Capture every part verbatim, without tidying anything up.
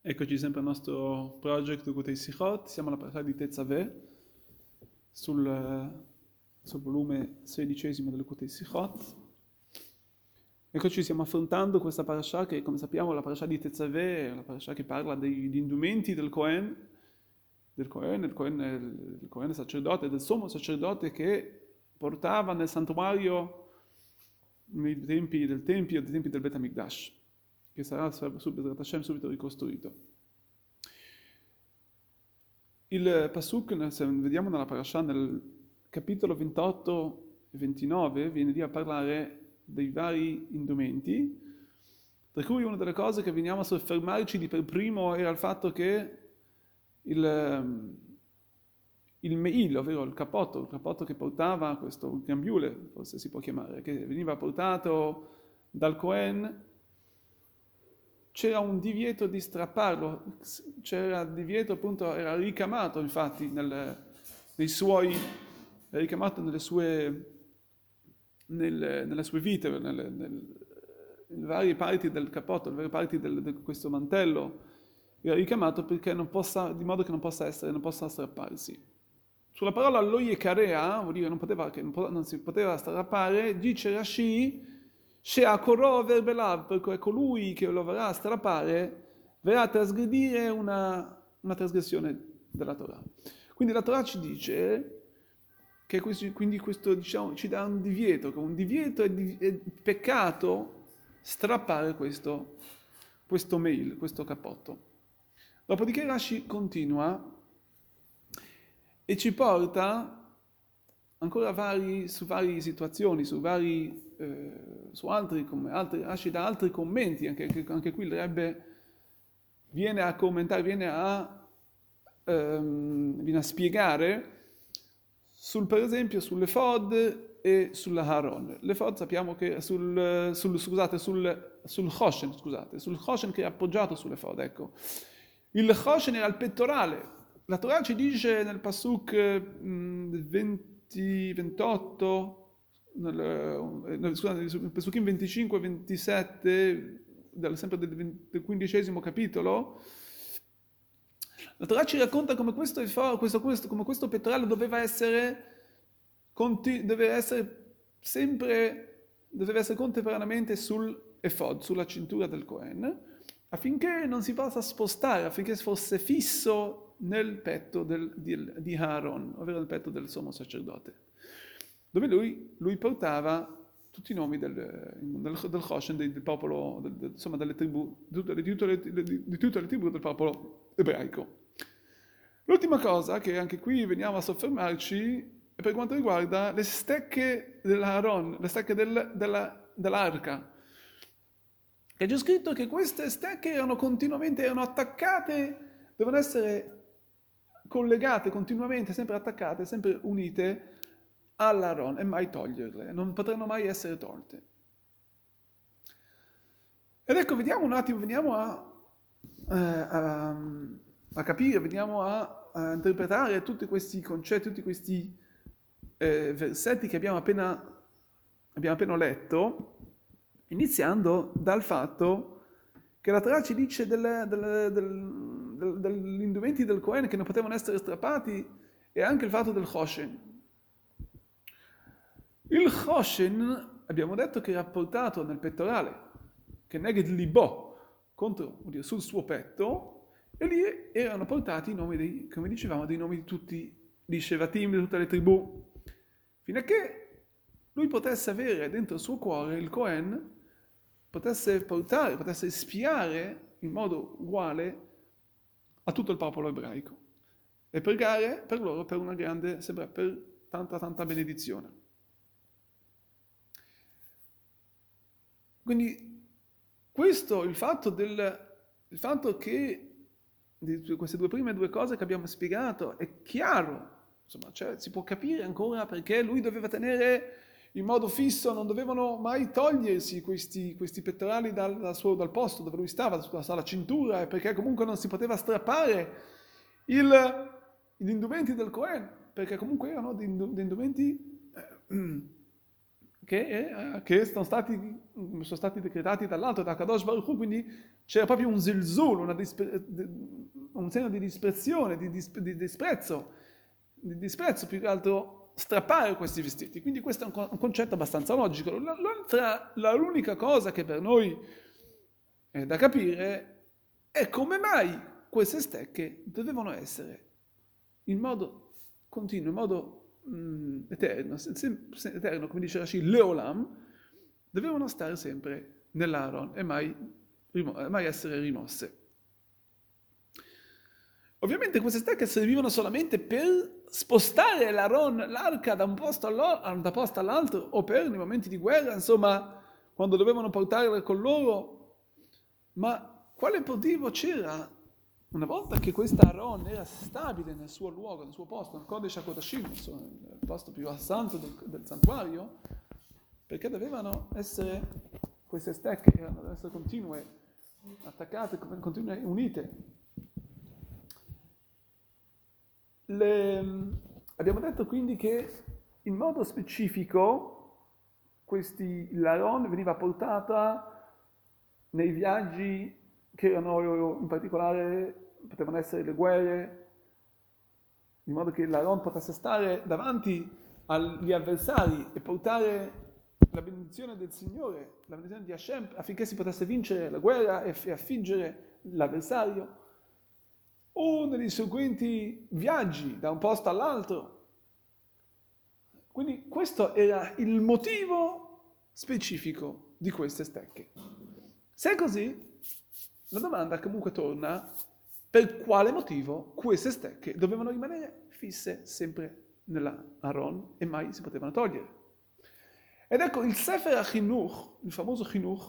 Eccoci sempre al nostro project Kotei Sikhot, siamo alla parasha di Te Zavè, sul, sul volume sedicesimo del Kotei Sikhot. Eccoci, stiamo affrontando questa parasha che, come sappiamo, la parasha di Te Zavè è la parasha che parla degli indumenti del Cohen, del Cohen, il Cohen, il, il Cohen sacerdote, del sommo sacerdote che portava nel santuario nei tempi del Tempio, dei tempi del Beit Hamikdash, che sarà subito, Hashem, subito ricostruito. Il Pasuk, se vediamo nella parasha, nel capitolo ventotto e ventinove, viene lì a parlare dei vari indumenti, tra cui una delle cose che veniamo a soffermarci di per primo era il fatto che il, il me'il, ovvero il capotto, il capotto che portava questo gambiule, forse si può chiamare, che veniva portato dal Cohen, c'era un divieto di strapparlo, c'era il divieto appunto, era ricamato infatti nel, nei suoi, era ricamato nelle sue, nel, nelle sue vite, nelle, nelle, nelle varie parti del capotto, nelle varie parti del, di questo mantello, era ricamato perché non possa, di modo che non possa essere, non possa strapparsi. Sulla parola lo yekarea, vuol dire non poteva, che non, non si poteva strappare, dice Rashi, perché colui che lo verrà a strappare verrà a trasgredire una, una trasgressione della Torah. Quindi la Torah ci dice che questo, quindi questo diciamo, ci dà un divieto, che un divieto è, di, è peccato strappare questo, questo me'il, questo cappotto. Dopodiché Rashi continua e ci porta ancora vari, su varie situazioni, su vari, eh, su altri, come altri, Rashi dà altri commenti, anche, anche qui il Rebbe viene a commentare, viene a, ehm, viene a spiegare, sul, per esempio, sulle Fod e sulla Haron. Le Fod sappiamo che, sul, sul, scusate, sul, sul Choshen, scusate, sul Choshen che è appoggiato sulle Fod, ecco. Il Choshen era il pettorale. La Torah ci dice nel Pasuk venti ventotto, nel, scusate, nel Pesukim venticinque ventisette, sempre del quindicesimo capitolo, la Torah ci racconta come questo, questo, questo, come questo pettorale doveva essere, conti, doveva essere sempre, doveva essere contemporaneamente sul ephod, sulla cintura del Cohen, affinché non si possa spostare, affinché fosse fisso nel petto del, di, di Aaron, ovvero nel petto del sommo sacerdote, dove lui, lui portava tutti i nomi del, del, del Choshen, del, del popolo, del, del, insomma delle tribù, di tutte, le, di, tutte le, di tutte le tribù del popolo ebraico. L'ultima cosa, che anche qui veniamo a soffermarci, è per quanto riguarda le stecche dell'Aaron, le stecche del, della, dell'arca. È già scritto che queste stecche erano continuamente, erano attaccate, devono essere collegate continuamente, sempre attaccate, sempre unite all'Aron e mai toglierle, non potranno mai essere tolte. Ed ecco, vediamo un attimo, veniamo a, eh, a, a capire, veniamo a, a interpretare tutti questi concetti, tutti questi eh, versetti che abbiamo appena, abbiamo appena letto, iniziando dal fatto che la Torah ci dice del, del, del, del, degli indumenti del Cohen che non potevano essere strappati, e anche il fatto del Choshen. Il Choshen abbiamo detto che era portato nel pettorale, che neged libò, contro, dire, sul suo petto, e lì erano portati i nomi, dei, come dicevamo, dei nomi di tutti gli Shevatim, di tutte le tribù, fino a che lui potesse avere dentro il suo cuore il Cohen, potesse portare, potesse spiare in modo uguale a tutto il popolo ebraico e pregare per loro per una grande, sembra, per tanta tanta benedizione. Quindi questo, il fatto del il fatto che di queste due prime due cose che abbiamo spiegato è chiaro, insomma, cioè, si può capire ancora perché lui doveva tenere in modo fisso, non dovevano mai togliersi questi, questi pettorali dal, dal, suo, dal posto dove lui stava, dalla sua cintura, perché comunque non si poteva strappare il, gli indumenti del Cohen, perché comunque erano degli indumenti che, che sono, stati, sono stati decretati dall'alto, da Kadosh Baruch Hu, quindi c'era proprio un zilzul, una dispre, un segno di disprezione, di, dis, di disprezzo, di disprezzo più che altro strappare questi vestiti. Quindi questo è un, un concetto abbastanza logico. L'altra, l'unica cosa che per noi è da capire è come mai queste stecche dovevano essere in modo continuo, in modo eterno, eterno, come dice Rashi, leolam, dovevano stare sempre nell'Aron e mai, mai essere rimosse. Ovviamente queste stecche servivano solamente per spostare l'Aron, l'arca, da un posto all'altro, o per nei momenti di guerra, insomma, quando dovevano portarla con loro. Ma quale motivo c'era? Una volta che questa Aron era stabile nel suo luogo, nel suo posto, nel Kodesh Hakodashim, il posto più santo del, del santuario, perché dovevano essere queste stecche, dovevano essere continue, attaccate, continue, unite. Le, abbiamo detto quindi che in modo specifico questi, l'Aron veniva portata nei viaggi che erano in particolare, potevano essere le guerre, in modo che l'Aron potesse stare davanti agli avversari e portare la benedizione del Signore, la benedizione di Hashem, affinché si potesse vincere la guerra e affliggere l'avversario. O negli seguenti viaggi da un posto all'altro. Quindi questo era il motivo specifico di queste stecche. Se è così, la domanda comunque torna: per quale motivo queste stecche dovevano rimanere fisse sempre nella Aron e mai si potevano togliere? Ed ecco, il Sefer HaChinuch, il famoso Chinuch,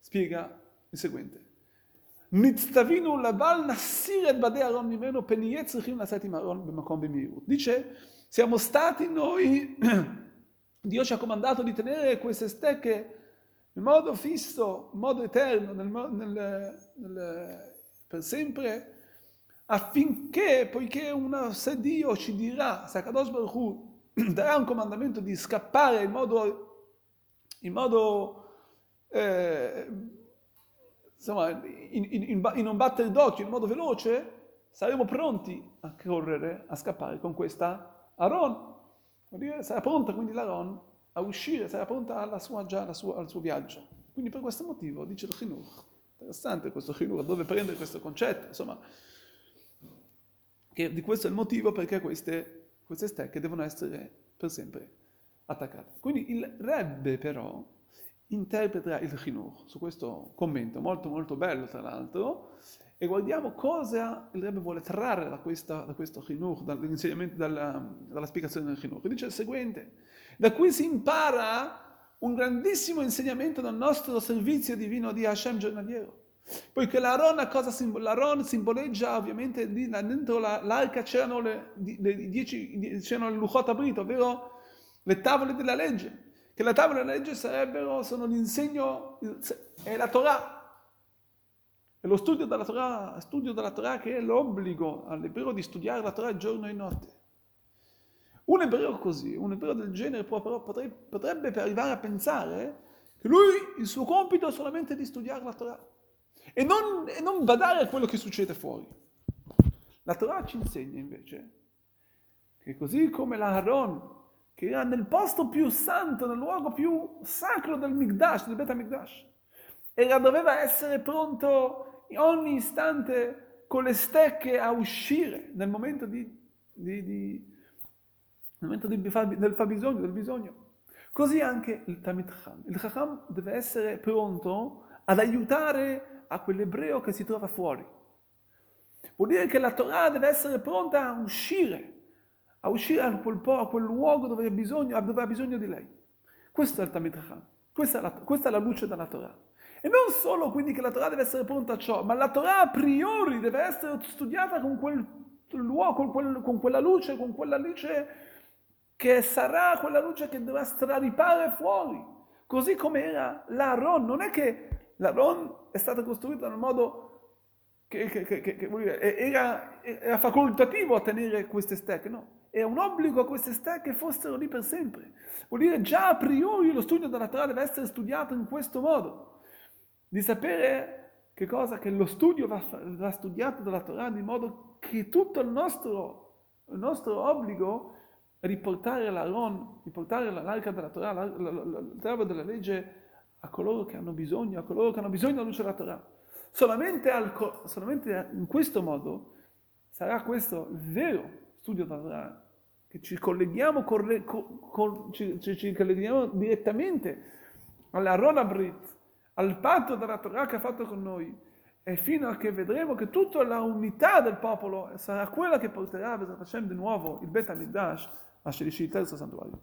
spiega il seguente: dice, siamo stati noi, Dio ci ha comandato di tenere queste stecche in modo fisso, in modo eterno, nel, nel, nel, per sempre, affinché, poiché una, se Dio ci dirà, se Kadosh Baruch Hu darà un comandamento di scappare in modo, in modo eh, insomma, in, in, in, in un batter d'occhio, in modo veloce, saremo pronti a correre, a scappare con questa Aron. Sarà pronta quindi l'Aron a uscire, sarà pronta alla sua, già alla sua, al suo viaggio. Quindi per questo motivo, dice il Chinuch, interessante questo Chinuch, dove prendere questo concetto, insomma, che di questo è il motivo perché queste, queste stecche devono essere per sempre attaccate. Quindi il Rebbe però interpreta il Chinuch su questo commento, molto molto bello tra l'altro, e guardiamo cosa il Rebbe vuole trarre da, questa, da questo Chinuch, dall'insegnamento, dalla, dalla spiegazione del Chinuch. Dice il seguente: da qui si impara un grandissimo insegnamento del nostro servizio divino di Hashem giornaliero, poiché l'Aron, cosa simbol- l'Aron simboleggia ovviamente lì, dentro la, l'arca c'erano le, le dieci, c'erano le Luchot Habritah, ovvero le tavole della legge, che le tavole della legge sarebbero, sono l'insegno, è la Torah, è lo studio della Torah, studio della Torah che è l'obbligo all'ebreo di studiare la Torah giorno e notte. Un ebreo così, un ebreo del genere può, però, potrebbe, potrebbe arrivare a pensare che lui, il suo compito è solamente di studiare la Torah e non, e non badare a quello che succede fuori. La Torah ci insegna invece che così come l'Aron, che era nel posto più santo, nel luogo più sacro del Mikdash, del Beit Hamikdash, era, doveva essere pronto in ogni istante con le stecche a uscire nel momento di... di, di nel momento del fabbisogno, del bisogno. Così anche il Tamitrahan. Il Chacham deve essere pronto ad aiutare a quell'ebreo che si trova fuori. Vuol dire che la Torah deve essere pronta a uscire, a uscire a quel, po', a quel luogo dove ha bisogno, dove bisogno di lei. Questo è il Tamitrahan. Questa è la, questa è la luce della Torah. E non solo quindi che la Torah deve essere pronta a ciò, ma la Torah a priori deve essere studiata con quel luogo, con, quel, con quella luce, con quella luce che sarà quella luce che dovrà straripare fuori, così come era l'Aron. Non è che l'Aron è stata costruita nel modo che, che, che, che, che vuol dire, era, era facoltativo a tenere queste stecche, no, è un obbligo a queste stecche che fossero lì per sempre. Vuol dire già a priori lo studio della Torah deve essere studiato in questo modo, di sapere che cosa? Che lo studio va, va studiato dalla Torah in modo che tutto il nostro, il nostro obbligo è riportare l'Aron, riportare l'arca della Torah, la, la, la, la, la trave della legge a coloro che hanno bisogno, a coloro che hanno bisogno della luce della Torah. Solamente, al, solamente in questo modo sarà questo il vero studio della Torah, che ci colleghiamo, corre, co, co, ci, ci, ci colleghiamo direttamente all'Aron HaBrit, al patto della Torah che ha fatto con noi, e fino a che vedremo che tutta la unità del popolo sarà quella che porterà Hashem di nuovo il Beit Hamikdash, HaShlishi, il terzo santuario.